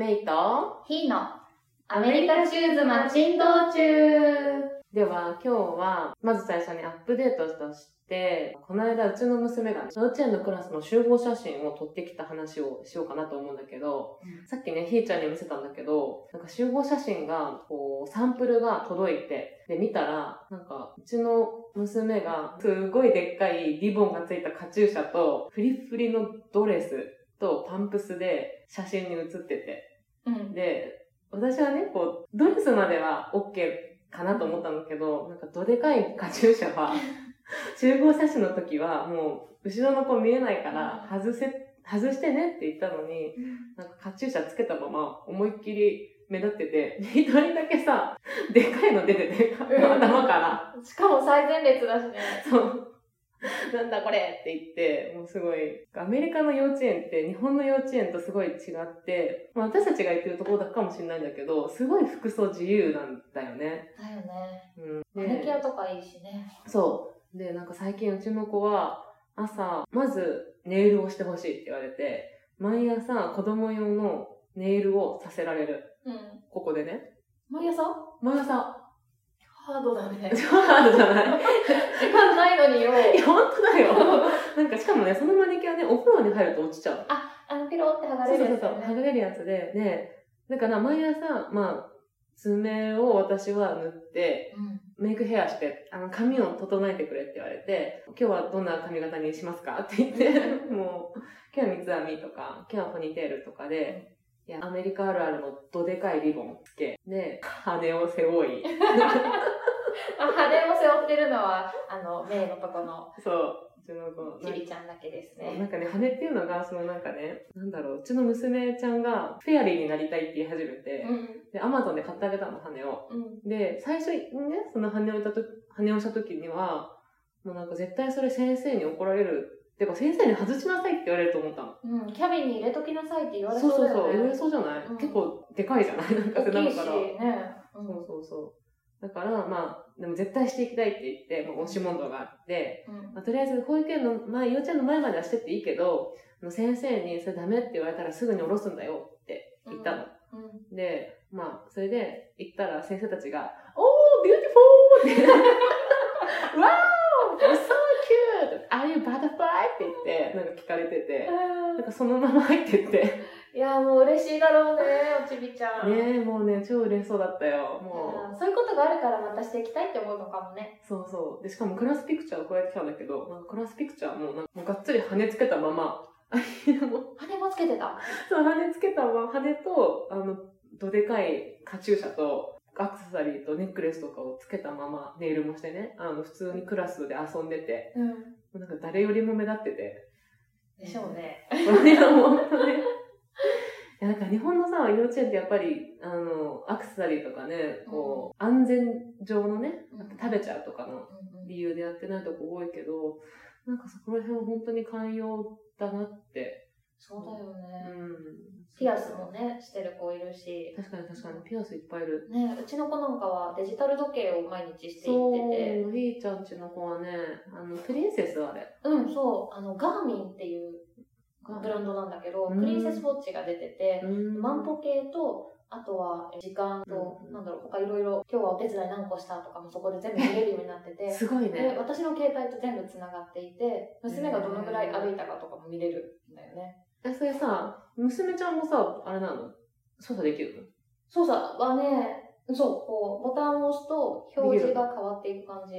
メイとヒーのアメリカシューズマッチン道中。では今日はまず最初にアップデートとしてこの間うちの娘が幼稚園のクラスの集合写真を撮ってきた話をしようかなと思うんだけど、さっきねひーちゃんに見せたんだけど、なんか集合写真がこうサンプルが届いて、で見たらなんかうちの娘がすごいでっかいリボンがついたカチューシャとフリフリのドレスとパンプスで写真に写ってて、で私はねこうドレスまでは OKかなと思ったんだけど、なんかどでかいカチューシャは、集合写真の時はもう後ろの子見えないから外してねって言ったのに、なんかカチューシャつけたまま思いっきり目立ってて、一人だけさ、でかいの出てて、頭から。しかも最前列だしね。そう。なんだこれって言って、もうすごい、アメリカの幼稚園って日本の幼稚園とすごい違って、まあ、私たちが行ってるところだけかもしれないんだけど、すごい服装自由なんだよね。だよね。うん。マニキュアとかいいしね。そう。で、なんか最近うちの子は朝、まずネイルをしてほしいって言われて、毎朝子供用のネイルをさせられる。うん。ここでね。毎朝。ハードだね。超ハードじゃない時間ないのによ。いや、ほんとだよ。なんか、しかもね、そのマニキュアね、お風呂に入ると落ちちゃう。ピローって剥がれるやつ、ね。そう、剥がれるやつで、ね、だから毎朝、まあ、爪を私は塗って、メイクヘアして、髪を整えてくれって言われて、今日はどんな髪型にしますかって言って、もう、今日は三つ編みとか、今日はポニテールとかで、いや、アメリカあるあるのどでかいリボンつけ、で、羽を背負い。羽を背負ってるのは、メイのとこの。そう。うちの子。チビちゃんだけですね。なんかね、羽っていうのが、そのなんかね、なんだろう、うちの娘ちゃんが、フェアリーになりたいって言い始めて、で、アマゾンで買ってあげたの、羽を。で、最初にね、その羽をした時には、もうなんか絶対それ先生に怒られる。てか先生に外しなさいって言われると思ったの。キャビンに入れときなさいって言われそうだよね。そうそうそう、言われそうじゃない、結構でかいじゃないなんか背中から。大きいしね。そうそうそう。だからまあ、でも絶対していきたいって言って、まあ、押し問答があって、まあ、とりあえず保育園の前、幼稚園の前まではしてっていいけど、先生にそれダメって言われたらすぐに下ろすんだよって言ったの。で、まあ、それで行ったら先生たちが、おー、ビューティフォーって。わーAre you butterfly? って言って、なんか聞かれてて、なんかそのまま入ってって。いや、もう嬉しいだろうね、おちびちゃん。ねえ、もうね、超嬉しそうだったよ、もう。そういうことがあるからまたしていきたいって思うのかもね。そうそう。で、しかもクラスピクチャーをこうやってきたんだけど、なんかクラスピクチャーもなんかもうがっつり羽つけたまま。羽もつけてた？そう、羽つけたまま、羽と、どでかいカチューシャと、アクセサリーとネックレスとかをつけたままネイルもしてね、普通にクラスで遊んでて、なんか誰よりも目立ってて。でしょうね。本当ね。いや、なんか日本のさ、幼稚園ってやっぱり、アクセサリーとかね、こう、安全上のね、食べちゃうとかの理由でやってないとこ多いけど、なんかそこら辺は本当に寛容だなって。そうだよね。ピアスもね、してる子いるし。確かに、ピアスいっぱいいる。ね、うちの子なんかはデジタル時計を毎日していってて。そう、ひーちゃんちの子はね、プリンセスあれ。うん、そう、ガーミンっていうブランドなんだけど、プリンセスウォッチが出てて、万歩計と、あとは時間と、なんだろう、他いろいろ、今日はお手伝い何個したとかもそこで全部見れるようになってて。すごいね。で、私の携帯と全部繋がっていて、娘がどのぐらい歩いたかとかも見れるんだよね。それさ、娘ちゃんもさ、あれなの？操作できるの？操作はね、そう、こう、ボタンを押すと表示が変わっていく感じ。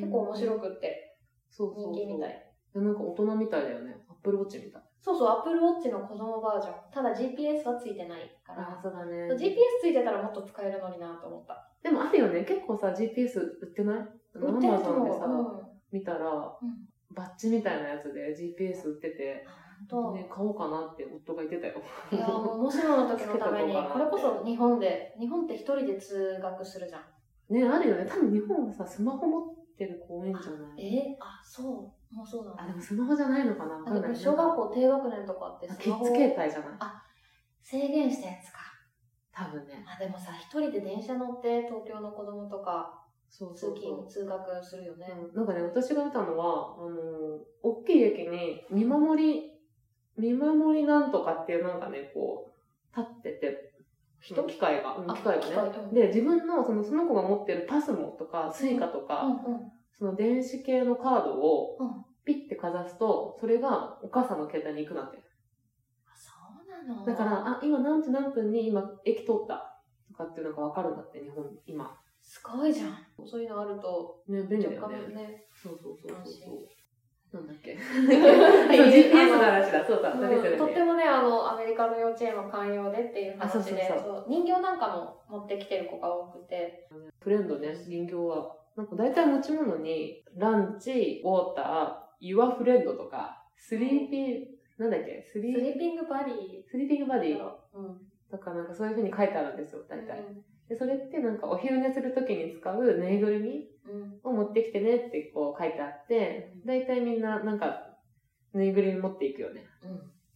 結構面白くって。そう。人気みたい。なんか大人みたいだよね。Apple Watch みたい。そうそう、Apple Watch の子供バージョン。ただ GPS はついてないから。そうだね。GPS ついてたらもっと使えるのになと思った。でもあるよね、結構さ、GPS 売ってない？売ってると思う。Amazonでさ、見たら、バッジみたいなやつで GPS 売ってて、ね、買おうかなって夫が言ってたよ。いや、もしもの時のために、これこそ日本で、日本って一人で通学するじゃん。ね、あるよね。多分日本はさ、スマホ持ってる子多いんじゃない？そう。もうそうなんだ。でもスマホじゃないのかな？小学校低学年とかってスマホ。キッズ携帯じゃない？制限したやつか。多分ね。でもさ、一人で電車乗って東京の子供とか、通学するよね。なんかね、私が見たのは、大きい駅に見守りなんとかっていうなんかね、こう、立ってて、人機械が、機械がね。で、自分のその子が持ってるパスモとか、スイカとか、その電子系のカードをピッてかざすと、それがお母さんの携帯に行くなんて。そうなの？だから、あ、今何時何分に今駅通ったとかっていうのがわかるんだって、日本、今。すごいじゃん。そういうのあると、ね、便利だよね。そうそうそうそう。なんだっけGPS の話だ。そうだ、とってもね、アメリカの幼稚園の寛容でっていう話で、人形なんかも持ってきてる子が多くて。フレンドね、人形は。なんか大体持ち物に、ランチ、ウォーター、ユアフレンドとか、スリーピングバディ。スリーピングバディとか、なんかそういう風に書いてあるんですよ、大体。でそれってなんかお昼寝するときに使うぬいぐるみを持ってきてねってこう書いてあって、だいたいみんななんかぬいぐるみ持っていくよね。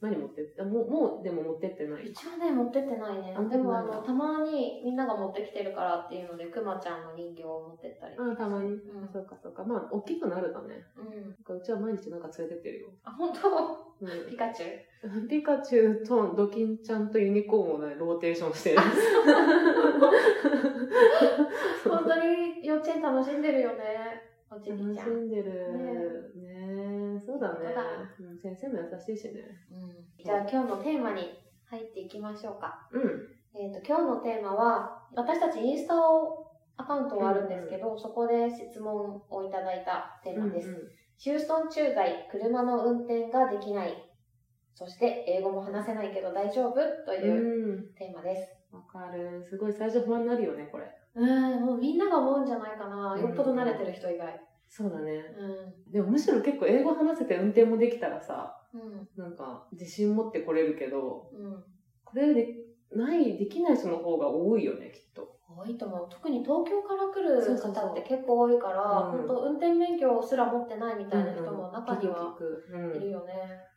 何持ってってもうでも持ってってない。一応ね、持ってってないね。でもたまにみんなが持ってきてるからっていうのでくまちゃんの人形を持ってったり。あ、たまに。そうかそうか。まあ大きくなるだね。うちは毎日なんか連れてってるよ。あ、本当？ピカチュウ？ピカチュウとドキンちゃんとユニコーンをね、ローテーションしてる。本当に幼稚園楽しんでるよね。おじいちゃん楽しんでるね。そうだね。先生も優しいしね。じゃあ今日のテーマに入っていきましょうか。今日のテーマは、私たちインスタアカウントはあるんですけど、そこで質問をいただいたテーマです。ヒューストン駐在、車の運転ができない。そして英語も話せないけど大丈夫？というテーマです。わかる。すごい最初不安になるよね、これ。もうみんなが思うんじゃないかな。よっぽど慣れてる人以外。そうだね。でもむしろ結構英語話せて運転もできたらさ、なんか自信持ってこれるけど、これできない人の方が多いよね、きっと。多いと思う。特に東京から来る方って結構多いから、本当運転免許すら持ってないみたいな人も中にはいるよね。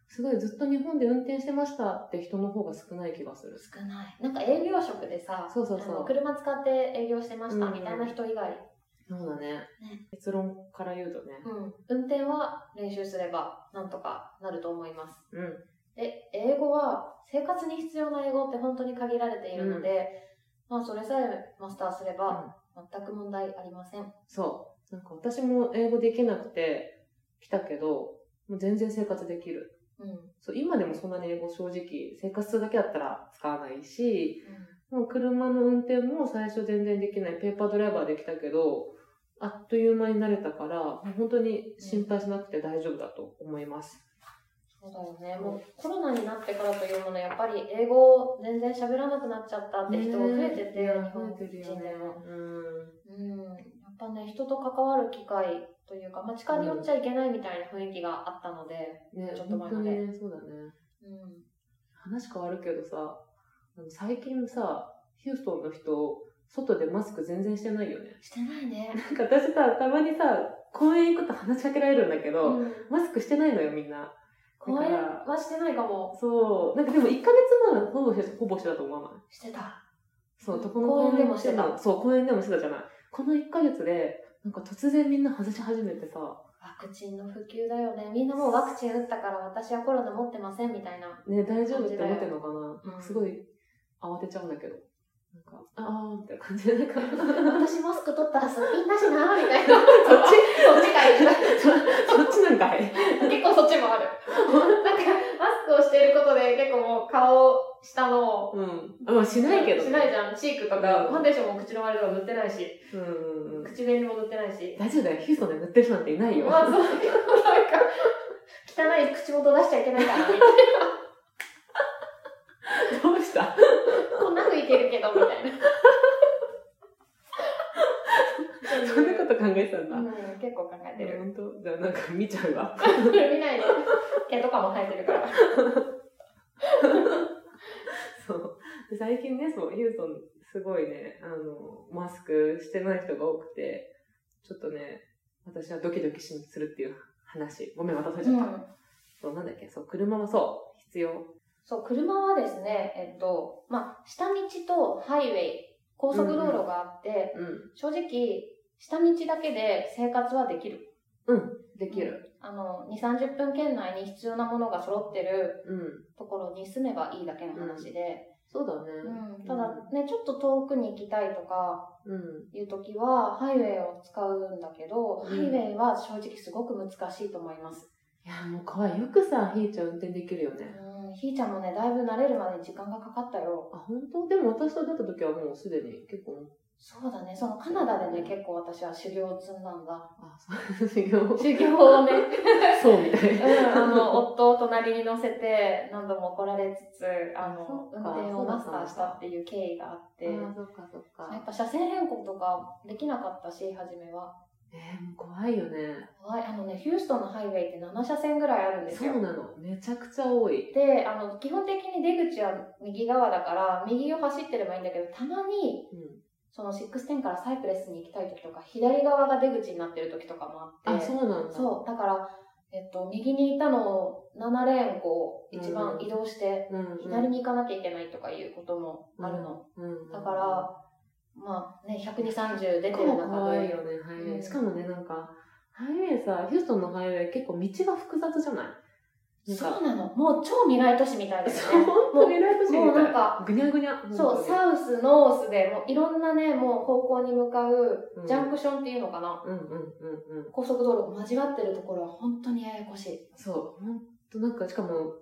すごい、ずっと日本で運転してましたって人の方が少ない気がする。少ない。なんか営業職でさ、車使って営業してましたみたいな人以外。そうだね。結論から言うとね。運転は練習すればなんとかなると思います。で、英語は生活に必要な英語って本当に限られているので、まあそれさえマスターすれば全く問題ありません。そう。なんか私も英語できなくて来たけど、もう全然生活できる。そう、今でもそんなに英語正直生活するだけだったら使わないし、もう車の運転も最初全然できない。ペーパードライバーできたけど、あっという間に慣れたから、本当に心配しなくて大丈夫だと思います。そうだよね。もうコロナになってからというもの、やっぱり英語を全然喋らなくなっちゃったって人が増えてて、日本人でも。やっぱね、人と関わる機会というか、まあ、近寄っちゃいけないみたいな雰囲気があったので、ちょっと前まで。ね、そうだね。話変わるけどさ、最近さ、ヒューストンの人、外でマスク全然してないよね。してないね。なんか私さ、たまにさ、公園行くと話しかけられるんだけど、マスクしてないのよ、みんな。公園はしてないかも。そう。なんかでも1ヶ月前ほぼしてたと思わない？してた。そう、公園でもしてた。そう、公園でもしてたじゃない。この1ヶ月で、なんか突然みんな外し始めてさ、ワクチンの普及だよね。みんなもうワクチン打ったから私はコロナ持ってませんみたいな。ね、大丈夫って思ってるのかな。すごい慌てちゃうんだけど。なんか、あーみたいな感じで、なんか、私マスク取ったらすっぴんだしなーみたいな。そっちなんかい。結構そっちもある。なんか、マスクをしてることで結構もう顔、下の、しないけど。しないじゃん。チークとか、ファンデーションも口の周りとか塗ってないし、口紅も塗ってないし。大丈夫だよ。ヒューストンで塗ってる人なんていないよ。まあ、そういうの、なんか、汚い口元出しちゃいけないから、みたいな。どうした？こんな風いけるけど、みたいな。そんなこと考えてたんだ。結構考えてる。ほんと？じゃあなんか見ちゃうわ。見ないで。毛とかも生えてるから。そう。最近ね、そう、ヒューストン、すごいね、マスクしてない人が多くて、ちょっとね、私はドキドキするっていう話。ごめん、渡されちゃった。そう、なんだっけ、そう、車はそう、必要。そう、車はですね、まあ、下道とハイウェイ、高速道路があって、正直、下道だけで生活はできる。できる。2、30分圏内に必要なものが揃ってるところに住めばいいだけの話で、そうだね。うん、ただね、ちょっと遠くに行きたいとかいう時は、ハイウェイを使うんだけど、ハイウェイは正直すごく難しいと思います。いや、もう怖い。よくさ、ひーちゃん運転できるよね。ひーちゃんもね、だいぶ慣れるまでに時間がかかったよ。あ、本当？でも私と出た時はもうすでに結構。そうだね、そのカナダでね、結構私は修行を積んだんだ。あ、そう、修行をね、そうみたいな。夫を隣に乗せて、何度も怒られつつ、運転をマスターしたっていう経緯があって。あ、そっかそっか。やっぱ車線変更とかできなかったし、初めは。もう怖いよね。怖い。ヒューストンのハイウェイって7車線ぐらいあるんですよ。そうなの。めちゃくちゃ多い。で、基本的に出口は右側だから、右を走ってればいいんだけど、たまに、その610からサイプレスに行きたい時とか、左側が出口になってる時とかもあって。あ、そうなんだ。そう。だから、右にいたのを7レーンこう、一番移動して、左に行かなきゃいけないとかいうこともあるの。だから、まあね、120、30出てる中で。怖いよね、ハイウェイ。しかもね、なんか、ハイウェイさ、ヒューストンのハイウェイ結構道が複雑じゃない？そうなの。もう超未来都市みたいですね。ほんと未来都市みたい。もうなんか、ぐにゃぐにゃ。そう、サウス、ノースで、もういろんなね、もう方向に向かう、ジャンクションっていうのかな。高速道路が交わってるところは本当にややこしい。そう、ほんとなんか、しかも、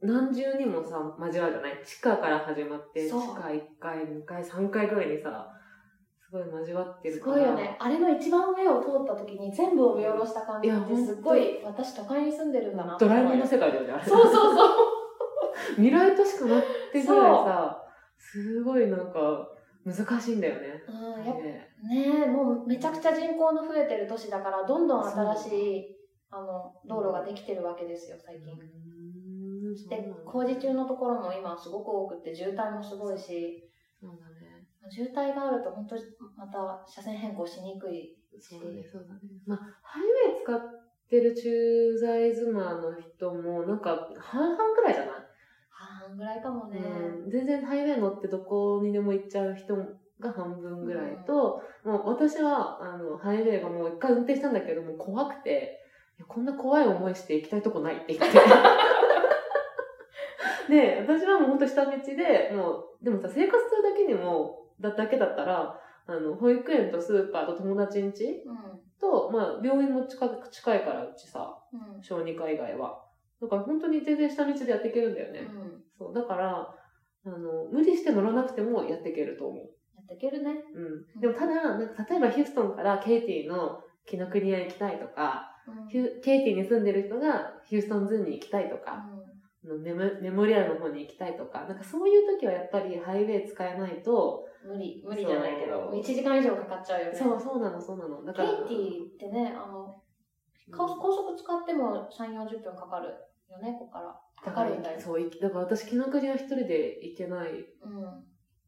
何重にもさ、交わるじゃない？地下から始まって、地下1階、2階、3階ぐらいにさ、すごい交わってるから。すごいよね。あれの一番上を通った時に全部を見下ろした感じってすごい、私都会に住んでるんだなって。ドラえもんの世界だよね、あれ。そうそうそう。未来としかなってぐらいさ、すごいなんか、難しいんだよね。うん、やっぱね、もうめちゃくちゃ人口の増えてる都市だから、どんどん新しい、道路ができてるわけですよ、最近。で、工事中のところも今すごく多くて、渋滞もすごいし、そうだね、渋滞があると本当にまた車線変更しにくいし。そうだね、そうだね。まあ、ハイウェイ使ってる駐在妻の人も、なんか半々ぐらいじゃない？半々ぐらいかもね。全然ハイウェイ乗ってどこにでも行っちゃう人が半分ぐらいと、もう私は、ハイウェイがもう一回運転したんだけど、もう怖くて、いや、こんな怖い思いして行きたいとこないって言って。で、私はもうほんと下道で、もう、でもさ、生活するだけにも、だけだったら、保育園とスーパーと友達ん家と、まあ、病院も近いから、うちさ、小児科以外は。だから本当に全然下道でやっていけるんだよね。そう、だから、無理して乗らなくてもやっていけると思う。やっていけるね。でもただ、なんか例えばヒューストンからケイティの紀ノ国屋行きたいとか、ケイティに住んでる人がヒューストンズーに行きたいとか、メモリアルの方に行きたいとか、なんかそういう時はやっぱりハイウェイ使えないと、無理じゃないけど、1時間以上かかっちゃうよね。そう、そうなの、そうなの。だから。ケイティってね、高速使っても3、40分かかるよね、ここから。かかるみたいな。そう、だから私、紀ノ国屋一人で行けない。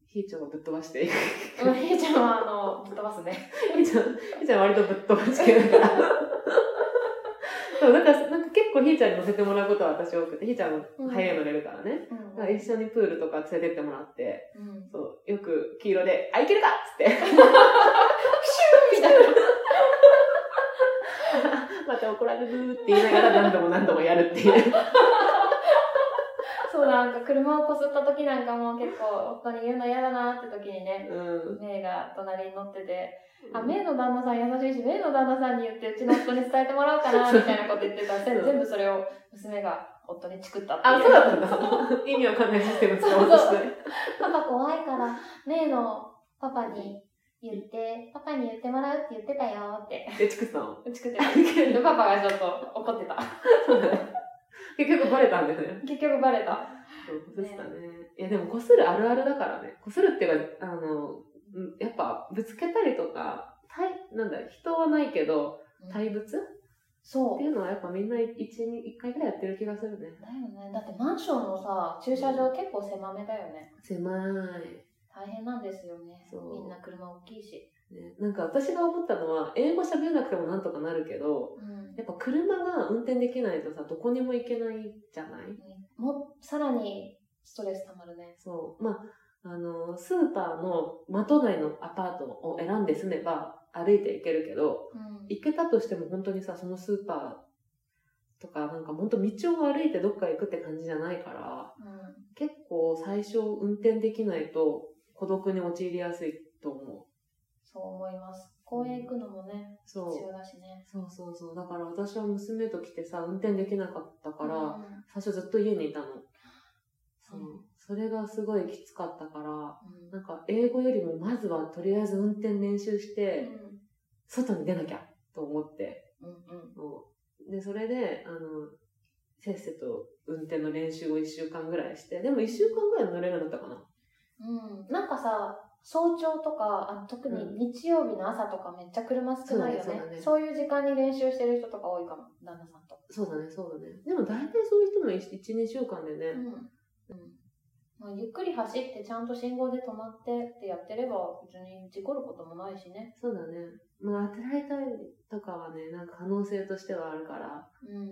ひーちゃんはぶっ飛ばしていく。ひーちゃんは、ぶっ飛ばすね。ひーちゃんは割とぶっ飛ばしてるから。そう、なんか結構ひーちゃんに乗せてもらうことは私多くて、ひーちゃんもハイウェイ乗れるからね。だから一緒にプールとか連れてってもらって、そう、よく黄色で、あ、いけるかっつって。プシューみたいな。また怒られるって言いながら何度もやるっていう。そう、なんか車をこすった時なんかも結構夫に言うの嫌だなって時にね、メイが隣に乗ってて、あ、メイの旦那さん優しいし、メイの旦那さんに言ってうちの夫に伝えてもらおうかな、みたいなこと言ってたら、全部それを娘が夫にチクったっていう。あ、そうだったんだ。意味わかんないシステム使おうとして。パパ怖いから、メイのパパに言って、パパに言ってもらうって言ってたよって。え、チクったの？チクってた。パパがちょっと怒ってた。結局バレたんだよね。結局バレた。そう、こすったね。いや、でもこするあるあるだからね。こするっていうか、やっぱ、ぶつけたりとか、なんだ、人はないけど、対物、そう。っていうのはやっぱみんな1回ぐらいやってる気がするね。だよね。だってマンションのさ、駐車場結構狭めだよね。狭い。大変なんですよね。みんな車大きいし。ね、なんか私が思ったのは、英語喋れなくてもなんとかなるけど、やっぱ車が運転できないとさ、どこにも行けないじゃない？もう、さらにストレス溜まるね。そう。まあスーパーの的内のアパートを選んで住めば歩いて行けるけど、行けたとしても本当にさ、そのスーパーとか、なんか本当道を歩いてどっか行くって感じじゃないから、結構最初運転できないと孤独に陥りやすいと思う。そう思います。公園行くのもね、そう必要だしね。そうそうそう。だから私は娘と来てさ、運転できなかったから、うん、最初ずっと家にいたの、うん、それがすごいきつかったから、うん、なんか英語よりもまずはとりあえず運転練習して、うん、外に出なきゃと思って、うんうん、でそれでせっせと運転の練習を1週間ぐらいして、でも1週間ぐらい乗れるようになったかな、うん、なんかさ早朝とか特に日曜日の朝とかめっちゃ車少ないよね、うん、そういう時間に練習してる人とか多いかも、旦那さんと。そうだねそうだね。でも大体そういう人も 1,2 週間でね、うんうん、まあ、ゆっくり走ってちゃんと信号で止まってってやってれば別に事故ることもないしね。そうだね。まあ当てられたりとかはね、なんか可能性としてはあるから、うん、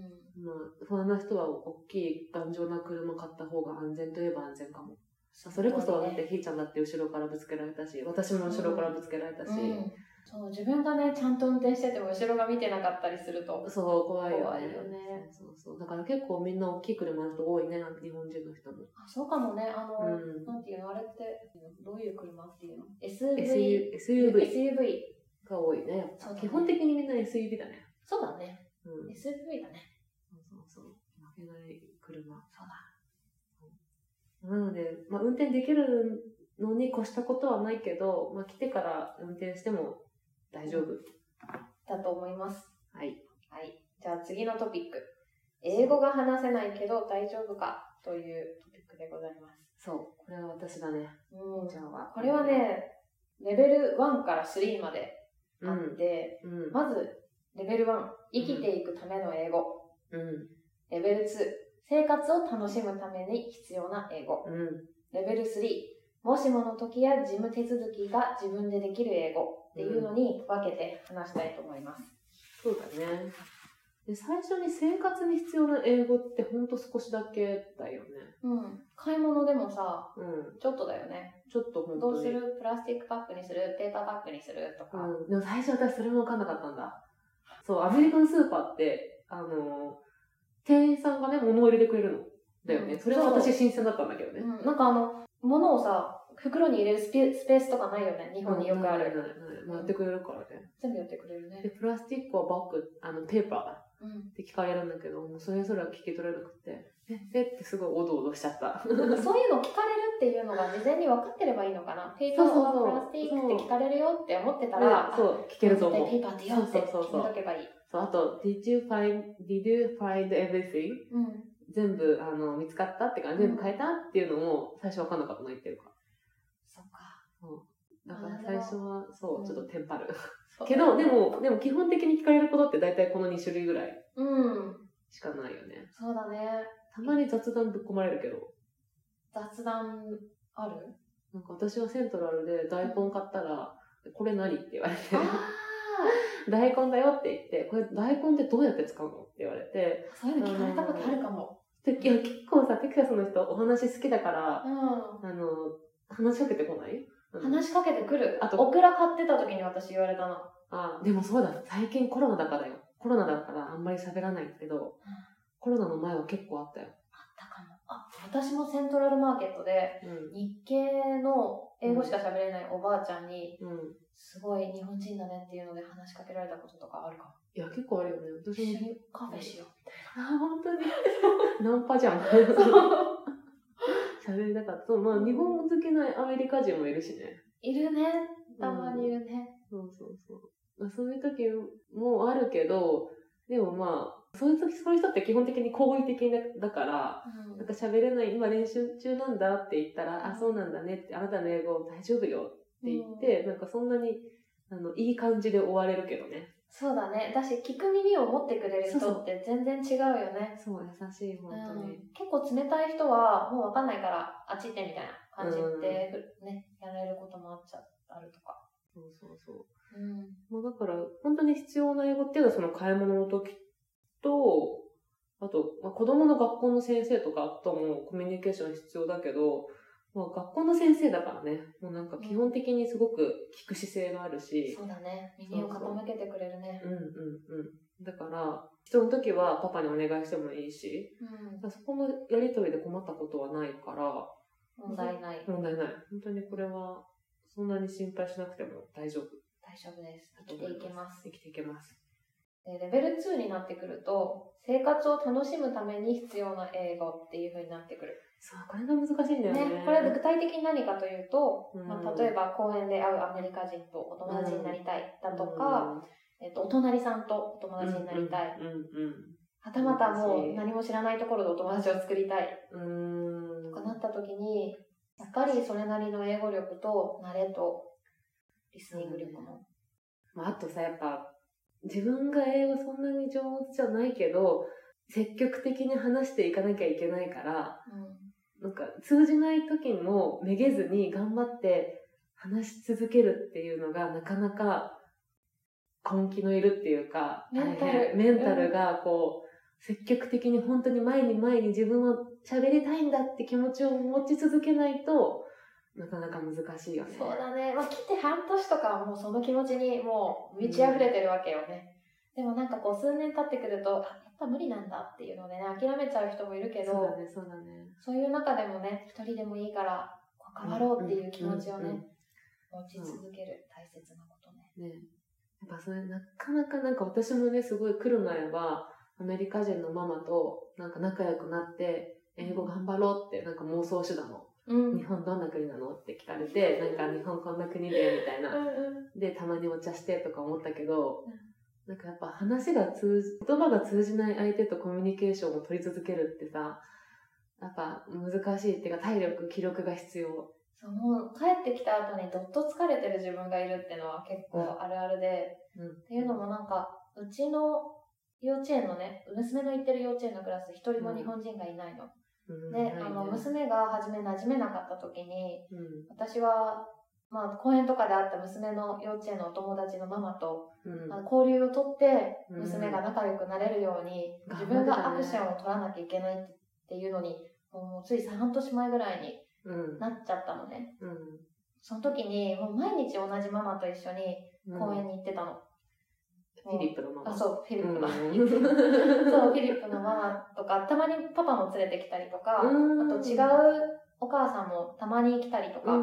まあ不安な人は大きい頑丈な車買った方が安全といえば安全かも。それこそだって、ひーちゃんだって後ろからぶつけられたし、私も後ろからぶつけられたし、うんうん、そう自分がねちゃんと運転してても後ろが見てなかったりするとそう怖いよね。そうそうそう。だから結構みんな大きい車の人多いね、なんか日本人の人も。あ、そうかもね。うん、なんていうのあれってどういう車っていうの SUV が多いね。そうね、基本的にみんな SUV だね。そうだね、うん、SUV だね。そうそうそう、負けない車。そうだ。なので、まあ、運転できるのに越したことはないけど、まあ、来てから運転しても大丈夫だと思います。はい、はい、じゃあ次のトピック、英語が話せないけど大丈夫かというトピックでございます。そう、これは私だね、うん、じゃあこれはねレベル1から3まであって、うんうん、まずレベル1、生きていくための英語、うん、レベル2、生活を楽しむために必要な英語、うん、レベル3、もしもの時や事務手続きが自分でできる英語っていうのに分けて話したいと思います。そうだね。で最初に生活に必要な英語ってほんと少しだけだよね、うん、買い物でもさ、うん、ちょっとだよね。ちょっと本当にどうする、プラスチックパックにする、ペーパーパックにするとか、うん、でも最初私それも分かんなかったんだ。そう、アメリカのスーパーって店員さんがね、物を入れてくれるのだよね、うん、それは私新鮮だったんだけどね、うん、なんか物をさ、袋に入れるスペースとかないよね、日本によくある。やってくれるからね、全部やってくれるね。でプラスチックはバッグ、ペーパーだ、うん、って聞かれるんだけど、もうそれぞれは聞き取れなくて、えってすごいおどおどしちゃったそういうの聞かれるっていうのが事前に分かってればいいのかな。ペーパーはプラスチックって聞かれるよって思ってたら、そう聞けると思う。ペーパーって言うって決めとけばいい。そう、あと Did you find everything、うん、全部見つかったってか、全部変えたっていうのも最初分かんなかったの言ってるから。そっか。だから最初はそう、ちょっとテンパるけど、でも基本的に聞かれることって大体この2種類ぐらいしかないよね、うん、そうだね。たまに雑談ぶっ込まれるけど。雑談ある？なんか私はセントラルで大根買ったら、うん、これ何って言われて、大根だよって言って、これ大根ってどうやって使うのって言われて、そういうの聞かれたことあるかも。いや結構さ、テキサスの人お話好きだから、うん、話しかけてこない？話しかけてくる。あとオクラ買ってた時に私言われたな。あ、でもそうだ、最近コロナだからよ。コロナだからあんまり喋らないけど、うん、コロナの前は結構あったよ。あったかも。あ、私もセントラルマーケットで、うん、日系の英語しか喋れないおばあちゃんに、うん、すごい日本人だねっていうので話しかけられたこととかあるかも。いや結構あるよね。私も一緒にカフェしようみたいな。あ、本当にナンパじゃん喋れなかった。まあ日本語好きなアメリカ人もいるしね。いるね、たまにいるね、うん、そうそうそう、まあ、そういう時もあるけど、でもまあそういう人って基本的に好意的だから、うん、なんか喋れない、今練習中なんだって言ったら、うん、あ、そうなんだねって、あなたの英語大丈夫よって言って、うん、なんかそんなにいい感じで終われるけどね。そうだね。だし、聞く耳を持ってくれる人って全然違うよね。そう、優しい、本当に、うん。結構冷たい人は、もうわかんないから、あっち行ってみたいな感じで、うん、ね、やられることもあるとか。そうそうそう。うん、まあ、だから、本当に必要な英語っていうのは、その買い物の時と、あと、まあ、子供の学校の先生とかともコミュニケーション必要だけど、まあ、学校の先生だからね、もうなんか基本的にすごく聞く姿勢があるし、そうだね、耳を傾けてくれるね。そうそう、うんうんうん。だから人の時はパパにお願いしてもいいし、うん、そこのやりとりで困ったことはないから問題ない。問題ない。本当にこれはそんなに心配しなくても大丈夫。大丈夫です。生きていけます。生きていけます。レベル2になってくると、生活を楽しむために必要な英語っていう風になってくる。そう、これが難しいんだよね。ね、これ具体的に何かというと、うん、まあ、例えば公園で会うアメリカ人とお友達になりたいだとか、うん、お隣さんとお友達になりたい。うんうんうん、はたまたもう何も知らないところでお友達を作りたい。とかなった時に、やっぱりそれなりの英語力と慣れとリスニング力も。まあ、あとさ、やっぱ、自分が英語そんなに上手じゃないけど、積極的に話していかなきゃいけないから、うん、なんか通じない時もめげずに頑張って話し続けるっていうのがなかなか根気のいるっていうか、メンタルがこう、積極的に本当に前に自分は喋りたいんだって気持ちを持ち続けないと、なかなか難しいよね。そうだね。まあ、来て半年とかはもうその気持ちにもう満ち溢れてるわけよね。うん、でもなんかこう数年経ってくると、あ、やっぱ無理なんだっていうのでね、諦めちゃう人もいるけど、そうだね、そうだね。そういう中でもね、一人でもいいから変わろうっていう気持ちをね、持ち続ける大切なことね。ね。やっぱそれなかなかなんか私もね、すごい来る前は、アメリカ人のママとなんか仲良くなって、英語頑張ろうってなんか妄想してたの。うん、日本どんな国なのって聞かれて、なんか日本こんな国でみたいなで、たまにお茶してとか思ったけど、なんかやっぱ言葉が通じない相手とコミュニケーションを取り続けるってさ、やっぱ難しいっていうか、体力気力が必要。そう、もう帰ってきた後にどっと疲れてる自分がいるっていうのは結構あるあるで、うんうん、っていうのもなんかうちの幼稚園のね、娘の行ってる幼稚園のクラス一人も日本人がいないの。で、娘が初め馴染めなかった時に、うん、私は、まあ、公園とかで会った娘の幼稚園のお友達のママと、うん、交流をとって、娘が仲良くなれるように、うん、自分がアクションを取らなきゃいけないっていうのに、もうつい半年前ぐらいになっちゃったのね。うんうん、その時に、もう毎日同じママと一緒に公園に行ってたの。フィリップのママ。あ、そう、フィリップのママ。そう、フィリップのママとか、たまにパパも連れてきたりとか、あと違うお母さんもたまに来たりとか、エ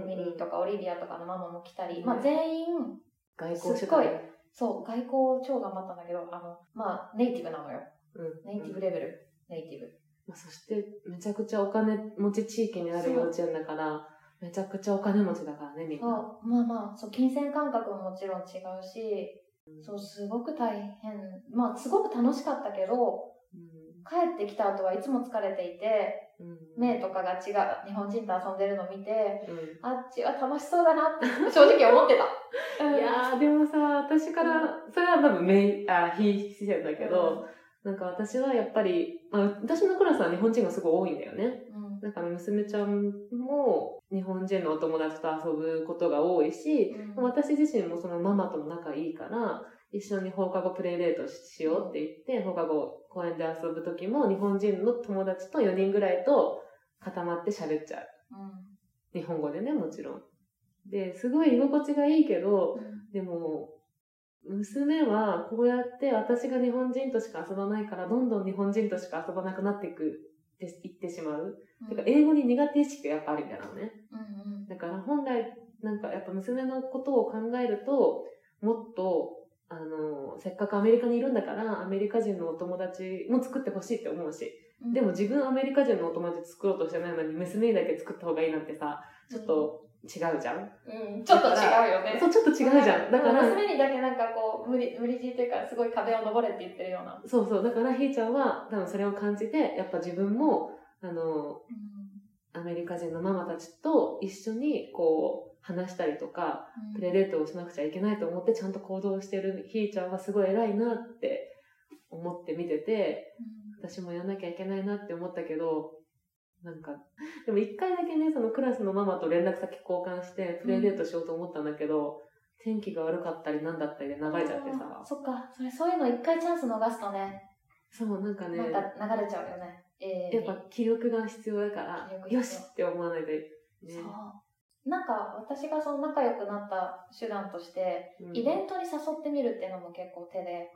ミリーとかオリビアとかのママも来たり、まあ全員、すっごい、そう、外交超頑張ったんだけど、まあネイティブなのよ。ネイティブレベル、ネイティブ。そして、めちゃくちゃお金持ち地域にある幼稚園だから、めちゃくちゃお金持ちだからね、みんな。まあまあ、そう、金銭感覚ももちろん違うし、そう、すごく大変。まあ、すごく楽しかったけど、うん、帰ってきた後はいつも疲れていて、うん、目とかが違う、日本人と遊んでるのを見て、うん、あっちは楽しそうだなって正直思ってた。いやー、でもさ、私から、うん、それは多分非視線だけど、うん、なんか私はやっぱり、まあ、私のクラスは日本人がすごい多いんだよね。うん、なんか娘ちゃんも、日本人のお友達と遊ぶことが多いし、うん、私自身もそのママとも仲いいから、一緒に放課後プレイデートしようって言って、放課後公園で遊ぶ時も日本人の友達と4人ぐらいと固まって喋っちゃう。うん、日本語でね、もちろん。で、すごい居心地がいいけど、うん、でも、娘はこうやって私が日本人としか遊ばないから、どんどん日本人としか遊ばなくなっていく。って言ってしまう。だから英語に苦手意識がやっぱあるんだろうね。うんうん、だから本来、なんかやっぱ娘のことを考えると、もっと、せっかくアメリカにいるんだから、アメリカ人のお友達も作ってほしいって思うし、うん、でも自分アメリカ人のお友達作ろうとしてないのに、娘にだけ作った方がいいなんてさ、ちょっと違うじゃん。うん、ちょっと違うよね。そう、ちょっと違うじゃん。だから。娘にだけなんかこう、無理強いというか、すごい壁を登れって言ってるような。そうそう。だから、ひーちゃんは、多分それを感じて、やっぱ自分も、アメリカ人のママたちと一緒に、こう、話したりとか、プレデートをしなくちゃいけないと思って、ちゃんと行動してるひーちゃんはすごい偉いなって思って見てて、私もやんなきゃいけないなって思ったけど、なんか、でも一回だけね、そのクラスのママと連絡先交換して、プレイデートしようと思ったんだけど、うん、天気が悪かったりなんだったりで流れちゃってさ。そっか、そういうの一回チャンス逃すとね。そう、なんかね。なんか流れちゃうよね。やっぱ記録が必要だから、よしって思わないといけない。そう。なんか私がその仲良くなった手段として、イベントに誘ってみるっていうのも結構手で、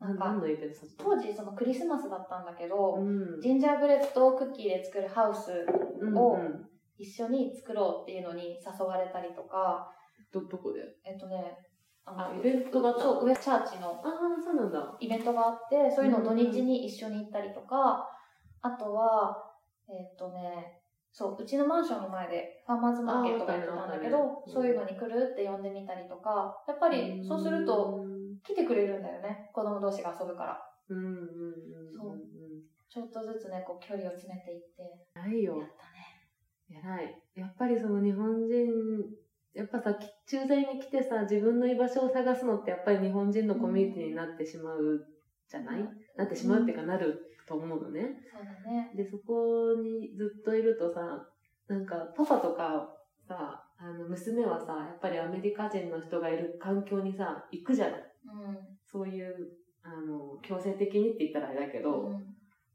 なんか当時そのクリスマスだったんだけど、ジンジャーブレッドをクッキーで作るハウスを一緒に作ろうっていうのに誘われたりとか、どこでイベントがあったの？そう、ウェストチャーチのイベントがあって、そういうのを土日に一緒に行ったりとか、あとは、そう、うちのマンションの前でファーマーズマーケットがやってたんだけど、そういうのに来るって呼んでみたりとか、やっぱりそうすると来てくれるんだよね、子供同士が遊ぶから。そう。ちょっとずつね、こう距離を詰めていって。ないよ。やったね。偉い。やっぱりその日本人、やっぱさ、駐在に来てさ、自分の居場所を探すのってやっぱり日本人のコミュニティになってしまうじゃない？なってしまうっていうかなると思うのね。そうだね。で、そこにずっといるとさ、なんかパパとかさ、娘はさ、やっぱりアメリカ人の人がいる環境にさ、行くじゃない？そういう、強制的にって言ったらあれだけど、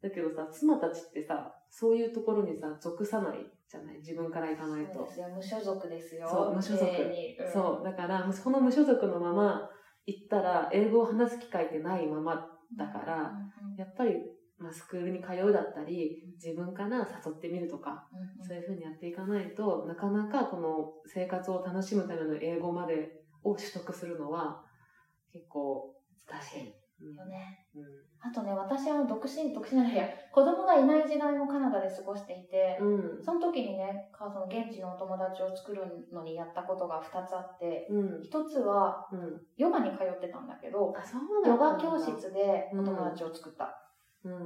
だけどさ、妻たちってさ、そういうところにさ、属さないじゃない？自分から行かないと。そうですよ。無所属ですよ。そう、無所属。そう。だから、この無所属のまま行ったら、英語を話す機会ってないままだから、やっぱり、まあ、スクールに通うだったり、自分から誘ってみるとか、そういうふうにやっていかないと、なかなかこの生活を楽しむための英語までを取得するのは、結構難しい。よね。あとね、私は独身じゃないや、子供がいない時代もカナダで過ごしていて、その時にね、その現地のお友達を作るのにやったことが2つあって、1つは、ヨガに通ってたんだけど、ヨガ教室でお友達を作った。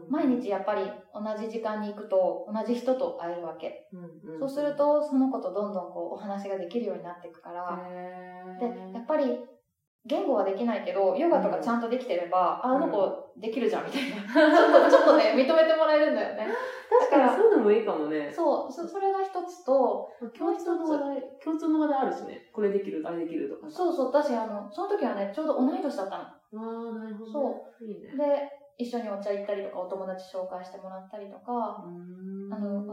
毎日やっぱり同じ時間に行くと、同じ人と会えるわけ。そうすると、その子とどんどんこうお話ができるようになっていくから、で、やっぱり、言語はできないけど、ヨガとかちゃんとできてれば、あの子できるじゃんみたいな。ちょっとね、認めてもらえるんだよね。確かにそういうのもいいかもね。そう、それが一つと、共通の話題あるしね。これできる、あれできるとか。そうそう、私、その時はね、ちょうど同い年だったの。なるほど。そう。いいね。で、一緒にお茶行ったりとか、お友達紹介してもらったりとか、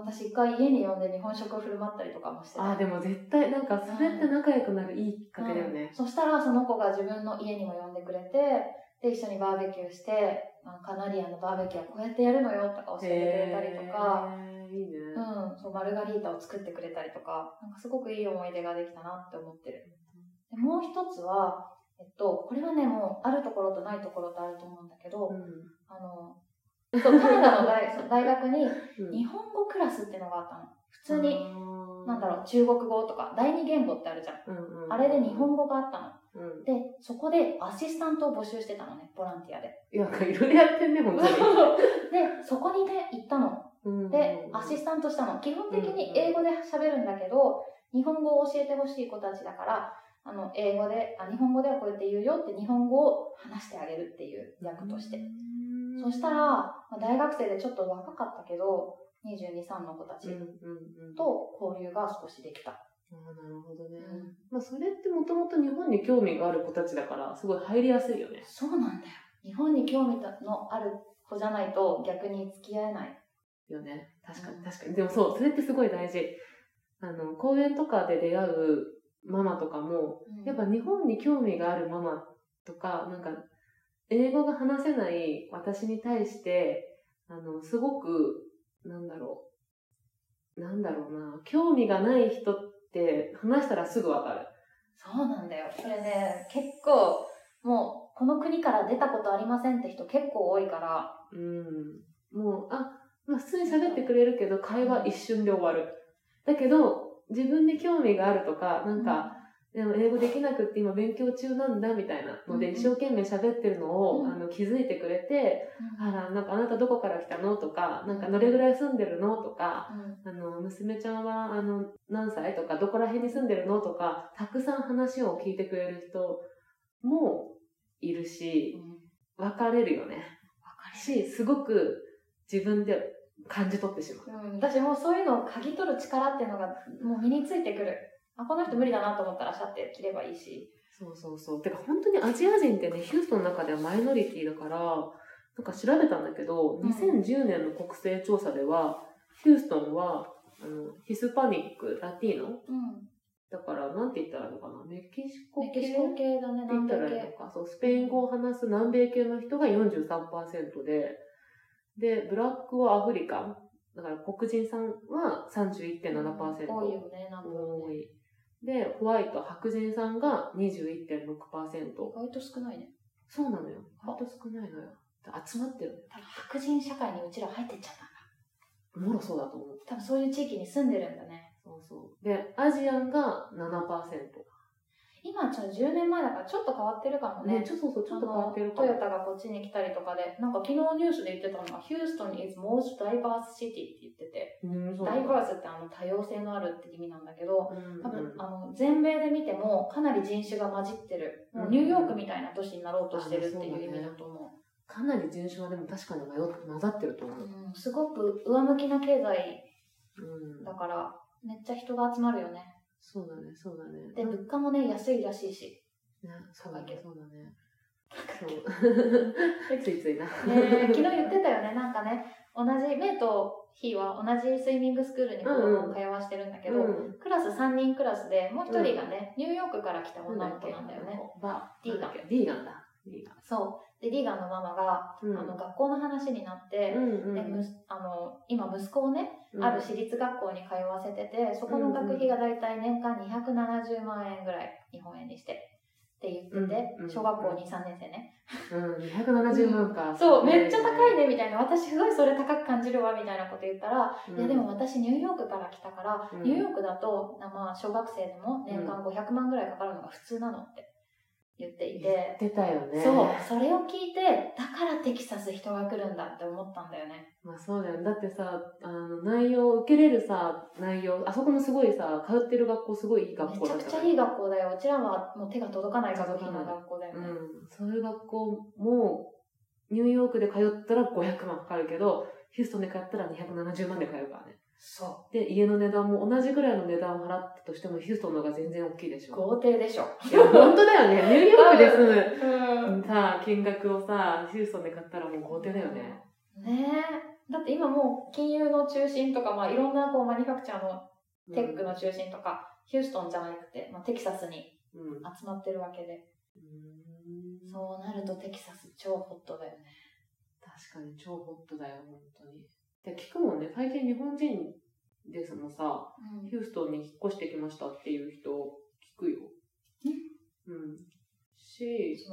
私一回家に呼んで日本食を振る舞ったりとかもしてた。でも絶対、なんか、それって仲良くなるいいきっかけだよね。そしたら、その子が自分の家にも呼んでくれて、で、一緒にバーベキューして、カナリアのバーベキューはこうやってやるのよとか教えてくれたりとか、いいね。そう、マルガリータを作ってくれたりとか、なんかすごくいい思い出ができたなって思ってる。で、もう一つは、これはね、もう、あるところとないところとあると思うんだけど、カナダの大学に日本語クラスってのがあったの。普通に、中国語とか第二言語ってあるじゃん。あれで日本語があったの。で、そこでアシスタントを募集してたのね、ボランティアで。いろいろやってんね、ほんとに。で、そこにね、行ったの。で、アシスタントしたの。基本的に英語で喋るんだけど、日本語を教えてほしい子たちだから、日本語ではこうやって言うよって日本語を話してあげるっていう役として。そしたら、大学生でちょっと若かったけど、22、23の子たちと交流が少しできた。なるほどね。それってもともと日本に興味がある子たちだから、すごい入りやすいよね。そうなんだよ。日本に興味のある子じゃないと逆に付き合えない。よね。確かに。でもそう、それってすごい大事。公園とかで出会うママとかも、やっぱ日本に興味があるママとか、英語が話せない私に対して、すごく、なんだろうな、興味がない人って話したらすぐわかる。そうなんだよ。それね、結構、もう、この国から出たことありませんって人結構多いから。もう、普通に喋ってくれるけど、会話一瞬で終わる。だけど、自分に興味があるとか、でも英語できなくって今勉強中なんだみたいなので一生懸命喋ってるのを気づいてくれて、あなたどこから来たのとか、どれぐらい住んでるのとか、娘ちゃんは何歳とかどこら辺に住んでるのとか、たくさん話を聞いてくれる人もいるし、分かれるよね。分かれるし、すごく自分で感じ取ってしまう。私もそういうのを嗅ぎ取る力っていうのがもう身についてくる。この人無理だなと思ったらシャッて切ればいいし。そうそうそう。てか本当にアジア人ってね、ヒューストンの中ではマイノリティだから、なんか調べたんだけど、2010年の国勢調査では、ヒューストンはヒスパニック、ラティーノ、だから、なんて言ったらいいのかな、メキシコ系だね、南米系。そう、スペイン語を話す南米系の人が 43% で、ブラックはアフリカン、だから黒人さんは 31.7%。多いよね、南米はね。で、ホワイト、白人さんが 21.6%。割と少ないね。そうなのよ。割と少ないのよ。集まってる。多分白人社会にうちら入ってっちゃったんだ。もろそうだと思う。多分そういう地域に住んでるんだね。そうそう。で、アジアンが 7%。今、10年前だからちょっと変わってるかもね。ちょっと変わってるかも。トヨタがこっちに来たりとかで、なんか昨日ニュースで言ってたのは、ヒューストン is most diverse city って言ってて、ダイバースって多様性のあるって意味なんだけど、多分全米で見てもかなり人種が混じってる。ニューヨークみたいな都市になろうとしてるっていう意味だと思う。かなり人種はでも確かに混ざってると思う。すごく上向きな経済だから、めっちゃ人が集まるよね。そうだね、そうだね。で、物価もね、安いらしいし。ね、そうだね、そうだね。そう。ついついな。昨日言ってたよね、なんかね、同じ、メイとヒーは同じスイミングスクールに通わしてるんだけど、クラス3人クラスで、もう1人がね、ニューヨークから来た女の子なんだよね。ディーガン。ディーガンだ。そう。で、ディーガンのママが、学校の話になって、今息子をね、ある私立学校に通わせてて、そこの学費がだいたい年間270万円ぐらい、日本円にして、って言ってて、小学校2、3年生ね。270万か。そう、めっちゃ高いね、みたいな。私すごいそれ高く感じるわ、みたいなこと言ったら、いやでも私ニューヨークから来たから、ニューヨークだと、小学生でも年間500万ぐらいかかるのが普通なのって。言ってたよね。そう、それを聞いて、だからテキサス人が来るんだって思ったんだよね。まあそうだよね。だってさ、内容受けれるさ、内容、あそこもすごいさ、通ってる学校すごいいい学校だった。めちゃくちゃいい学校だよ。うちらはもう手が届かない学費の学校だよね。そういう学校も、ニューヨークで通ったら500万かかるけど、ヒューストンで通ったら270万で通うからね。そう。で、家の値段も同じぐらいの値段を払ったとしても、ヒューストンの方が全然大きいでしょ。豪邸でしょ。いや、ほんとだよね。ニューヨークで住むさ、金額をさ、ヒューストンで買ったらもう豪邸だよね。ねえ。だって今もう、金融の中心とか、いろんなマニファクチャーのテックの中心とか、ヒューストンじゃなくて、テキサスに集まってるわけで。そうなるとテキサス超ホットだよね。確かに超ホットだよ、ほんとに。で聞くもんね、最近日本人でそのさ、ヒューストンに引っ越してきましたっていう人聞くよ。そ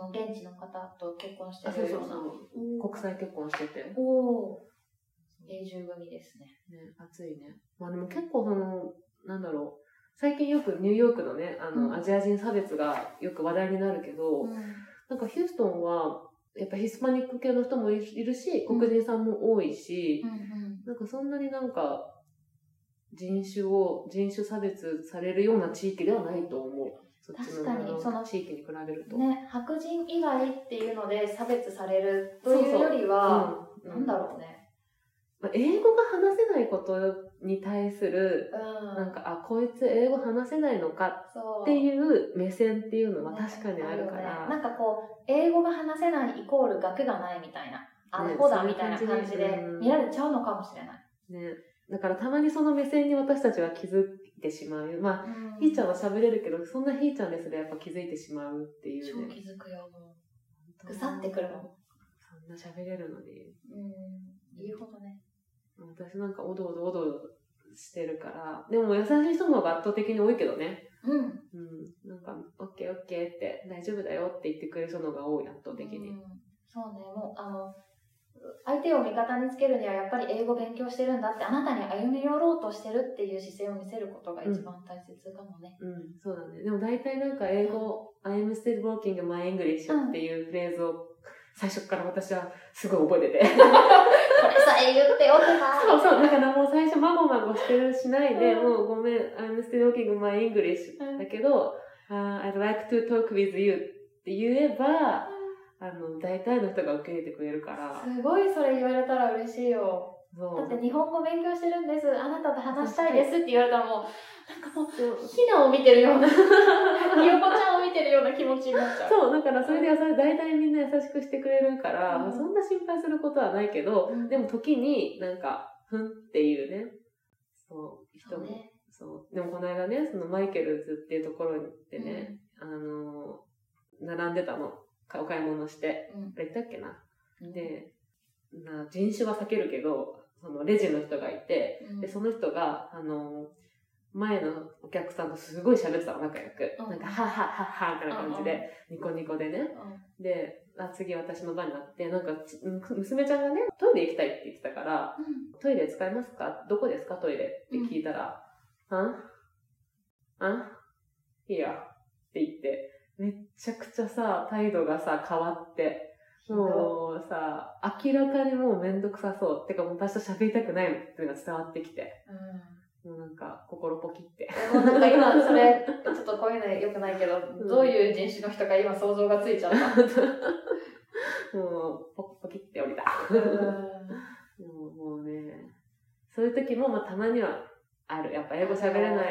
の現地の方と結婚してるような。国際結婚してて。永住組ですね。ね、暑いね。まあでも結構最近よくニューヨークのね、アジア人差別がよく話題になるけど、なんかヒューストンは、やっぱヒスパニック系の人もいるし、黒人さんも多いし、なんかそんなに人種差別されるような地域ではないと思う。確かに、その地域に比べると。ね、白人以外っていうので差別されるというよりは、なんだろうね。英語が話せないことに対する、こいつ英語話せないのかっていう目線っていうのは確かにあるから。なんか英語が話せないイコール学がないみたいな、アホだみたいな感じで見られちゃうのかもしれない。ね。だからたまにその目線に私たちは気づいてしまう。まあ、ひーちゃんは喋れるけど、そんなひーちゃんですらやっぱ気づいてしまうっていうね。超気づくよ、もう。腐ってくるもん。そんな喋れるのに。いいほどね。私なんかおどおどおどしてるから、でも優しい人の方が圧倒的に多いけどね。なんか、オッケーオッケーって、大丈夫だよって言ってくれる人の方が多い、圧倒的に。そうね、もう相手を味方につけるにはやっぱり英語勉強してるんだって、あなたに歩み寄ろうとしてるっていう姿勢を見せることが一番大切かもね。そうだね。でも大体なんか英語、I'm still working my English っていうフレーズを最初から私はすごい覚えてて。これさ、言ってよってさ。そうそう、だからもう最初、まごまごしてるしないで、もうごめん、I'm still working my English だけど、I'd like to talk with you って言えば、大体の人が受け入れてくれるから。すごいそれ言われたら嬉しいよ。だって日本語勉強してるんです、あなたと話したいですって言われたらもう、なんかもう、ひなを見てるような、ひよこちゃんを見ててるような気持ちになっちゃう。そう、だからそれで大体みんな優しくしてくれるから、うん、そんな心配することはないけど、うん、でも時になんか、ふんっていうね、そう、人も。そう、でもこの間ね、そのマイケルズっていうところに行ってね、うん、並んでたの。お買い物して。うん、言ったっけな。うん、で、人種は避けるけど、そのレジの人がいて、うん、で、その人が、前のお客さんとすごい喋ってたの、仲良く。うん、なんか、はっはっはっはみたいな感じで、うん、ニコニコでね。うん、で、次私の番になって、なんか、娘ちゃんがね、トイレ行きたいって言ってたから、うん、トイレ使えますか？どこですか？トイレって聞いたら、うん、いいよって言って、めっちゃくちゃさ、態度がさ、変わって、もうさ、明らかにもうめんどくさそう。てかもう私と喋りたくないっていうのが伝わってきて。うん、もうなんか、心ポキって。もうなんか今、それ、ちょっとこういうの良くないけど、うん、どういう人種の人か今想像がついちゃった。もう、ポキって降りた。もうね、そういう時も、まあ、たまにはある。やっぱ英語喋れない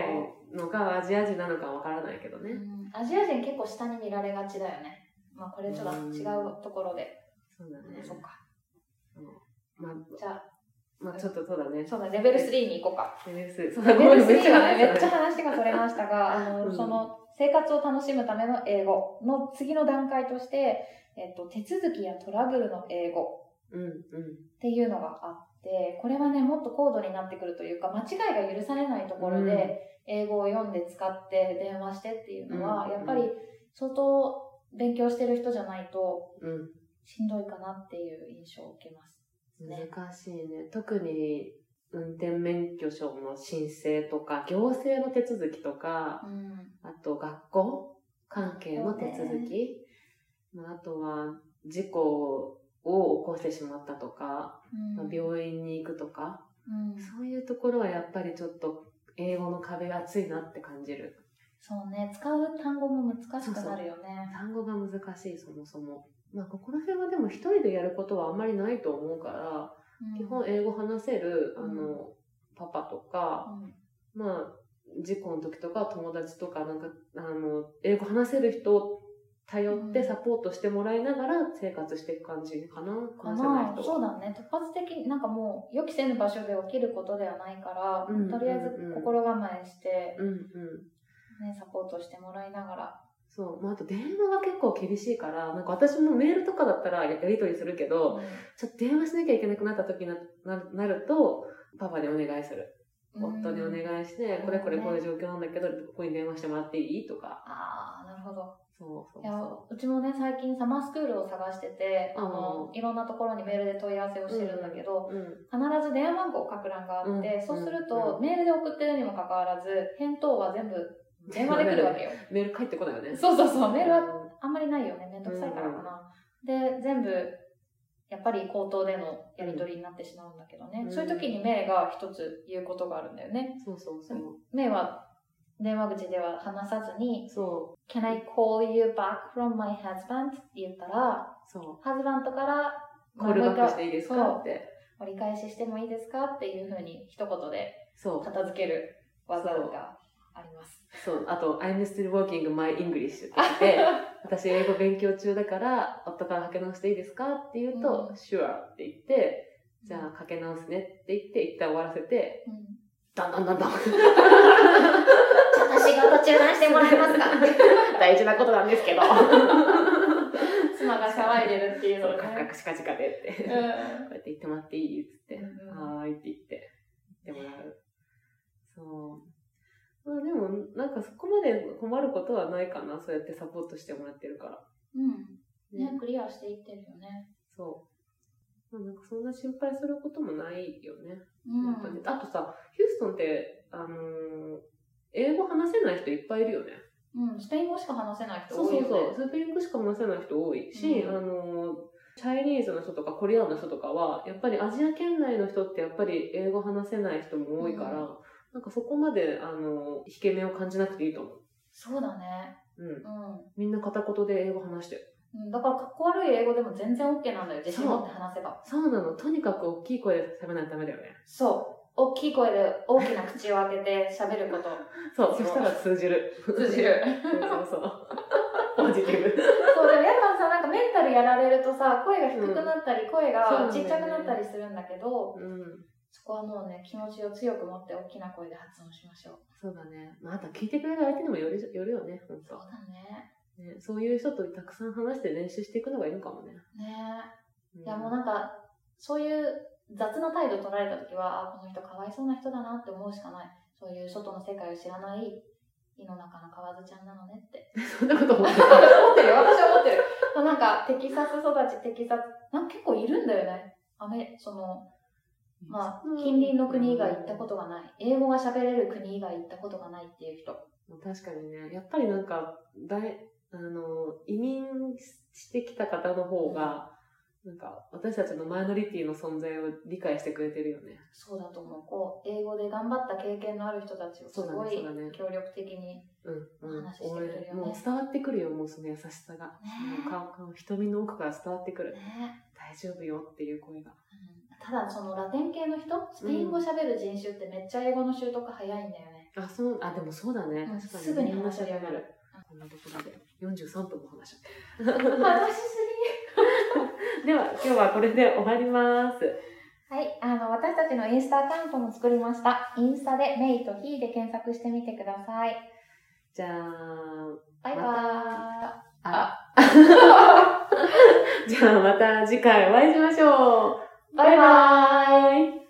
のか、アジア人なのかわからないけどね、うん。アジア人結構下に見られがちだよね。まあこれちょっと違うところで。そうだね。そっか。まあ、じゃあ、まあちょっとそうだね。そうだ、レベル3に行こうか。レベル3。そうだ、レベル3はね、めっちゃ話がそれましたが、その生活を楽しむための英語の次の段階として、手続きやトラブルの英語っていうのがあって、これはね、もっと高度になってくるというか、間違いが許されないところで、英語を読んで使って電話してっていうのは、やっぱり相当、勉強してる人じゃないとしんどいかなっていう印象を受けます、ね、難しいね。特に運転免許証の申請とか行政の手続きとか、うん、あと学校関係の手続き、あとは事故を起こしてしまったとか、うん、病院に行くとか、うん、そういうところはやっぱりちょっと英語の壁が厚いなって感じる。そうね、使う単語も難しくなるよね。そうそう、単語が難しい、そもそも。なんかこの辺はでも一人でやることはあんまりないと思うから、うん、基本英語話せるパパとか、うん、まあ事故の時とか友達とかなんか英語話せる人を頼ってサポートしてもらいながら生活していく感じかな。そうだね。突発的になんかもう予期せぬ場所で起きることではないから、とりあえず心構えして。ね、サポートしてもらいながら。そう、まあ、あと電話が結構厳しいから、なんか私もメールとかだったらやり取りするけど、うん、ちょっと電話しなきゃいけなくなった時になると、パパにお願いする。夫にお願いして、これこれこういう状況なんだけど、ここに電話してもらっていいとか。ああ、なるほど。そうそうそう。いや、うちもね、最近サマースクールを探してて、いろんなところにメールで問い合わせをしてるんだけど、必ず電話番号を書く欄があって、そうすると、メールで送ってるにもかかわらず、返答は全部、電話で来るわけよ。メール返ってこないよね。そうそうそう。メールはあんまりないよね。めんどくさいからかな。で、全部、やっぱり口頭でのやり取りになってしまうんだけどね。そういう時にメイが一つ言うことがあるんだよね。そうそうそう。メイは電話口では話さずに、Can I call you back from my husband? って言ったら、ハズバンドから、コールバックしていいですかって。折り返ししてもいいですかっていうふうに一言で片付ける技が。あります。そう、あと、I'm still working my English って言って、私英語勉強中だから、夫からかけ直していいですかって言うと、sure って言って、じゃあかけ直すねって言って、一旦終わらせて、だんだんだんだん。ちょっと仕事中断してもらえますか？大事なことなんですけど。妻が騒いでるっていうのを。カクカクシカシカでって。こうやって言ってもらっていいって言って、はーいって言って、言ってもらう。そう。まあでも、なんかそこまで困ることはないかな。そうやってサポートしてもらってるから。うん。ね、クリアしていってるよね。そう。まあなんかそんな心配することもないよね。あとさ、ヒューストンって、英語話せない人いっぱいいるよね。うん、スペイン語しか話せない人多いよね。スペイン語しか話せない人多いし、チャイニーズの人とかコリアンの人とかは、やっぱりアジア圏内の人ってやっぱり英語話せない人も多いから、なんかそこまで、引け目を感じなくていいと思う。そうだね。みんな片言で英語話してる。だから、かっこ悪い英語でも全然 OK なんだよ。自信持って話せば。そうなの。とにかく大きい声で喋らないとダメだよね。そう。大きい声で大きな口を開けて喋ること。そう。そしたら通じる。通じる。そうそうそう。るとさ、声が低くなったり、声がちっちゃくなったりするんだけど、そこはもうね、気持ちを強く持って大きな声で発音しましょう。そうだね。まあ、あと聞いてくれる相手にもよるよね、本当。そうだね。ね、そういう人とたくさん話して練習していくのがいいのかもね。ねえ。いや、もうなんか、そういう雑な態度を取られたときは、この人かわいそうな人だなって思うしかない。そういう外の世界を知らない、井の中の河津ちゃんなのねって。そんなこと思ってる。思ってるよ、私は思ってる。なんか、テキサス育ち、テキサス、なんか結構いるんだよね。その、まあ、近隣の国以外行ったことがない、英語が喋れる国以外行ったことがないっていう人。確かにね、やっぱりなんか移民してきた方の方が、なんか私たちのマイノリティの存在を理解してくれてるよね。そうだと思う。こう英語で頑張った経験のある人たちをすごい協力的にお話ししてくれるよね。もう伝わってくるよ、もうその優しさが、瞳の奥から伝わってくる、大丈夫よっていう声が。ただそのラテン系の人、スペイン語喋る人種ってめっちゃ英語の習得早いんだよね。あ、そう、あ、でもそうだね。確かにすぐに話し上がる。こんなところで43分も話しちゃった。話しすぎ。では今日はこれで終わります。はい、私たちのインスタアカウントも作りました。インスタでメイとヒーで検索してみてください。じゃあ、バイバーイ。じゃあまた次回お会いしましょう。バイバーイ。